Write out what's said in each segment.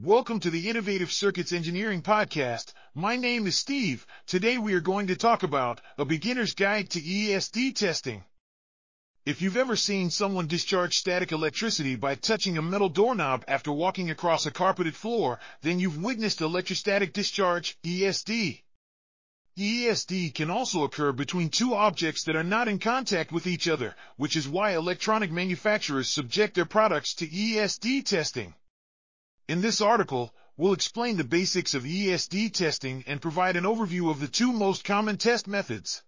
Welcome to the Innovative Circuits Engineering Podcast. My name is Steve. Today we are going to talk about a beginner's guide to ESD testing. If you've ever seen someone discharge static electricity by touching a metal doorknob after walking across a carpeted floor, then you've witnessed electrostatic discharge, ESD. ESD can also occur between two objects that are not in contact with each other, which is why electronic manufacturers subject their products to ESD testing. In this article, we'll explain the basics of ESD testing and provide an overview of the two most common test methods.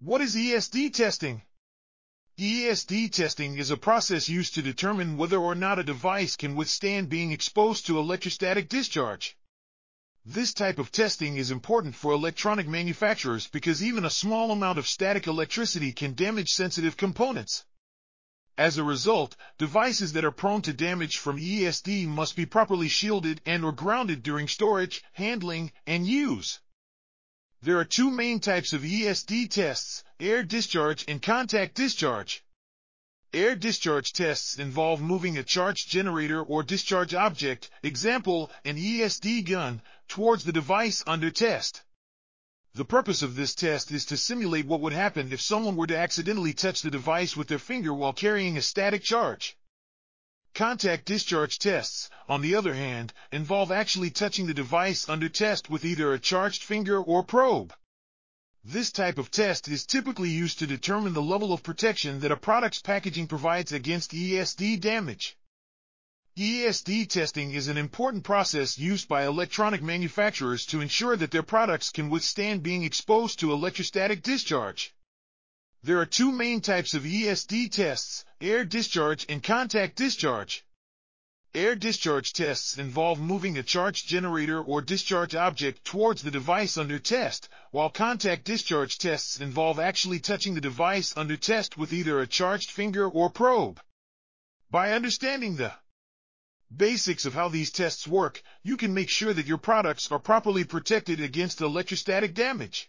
What is ESD testing? ESD testing is a process used to determine whether or not a device can withstand being exposed to electrostatic discharge. This type of testing is important for electronic manufacturers because even a small amount of static electricity can damage sensitive components. As a result, devices that are prone to damage from ESD must be properly shielded and/or grounded during storage, handling, and use. There are two main types of ESD tests: air discharge and contact discharge. Air discharge tests involve moving a charge generator or discharge object, example, an ESD gun, towards the device under test. The purpose of this test is to simulate what would happen if someone were to accidentally touch the device with their finger while carrying a static charge. Contact discharge tests, on the other hand, involve actually touching the device under test with either a charged finger or probe. This type of test is typically used to determine the level of protection that a product's packaging provides against ESD damage. ESD testing is an important process used by electronic manufacturers to ensure that their products can withstand being exposed to electrostatic discharge. There are two main types of ESD tests: air discharge and contact discharge. Air discharge tests involve moving a charge generator or discharge object towards the device under test, while contact discharge tests involve actually touching the device under test with either a charged finger or probe. By understanding the basics of how these tests work, you can make sure that your products are properly protected against electrostatic damage.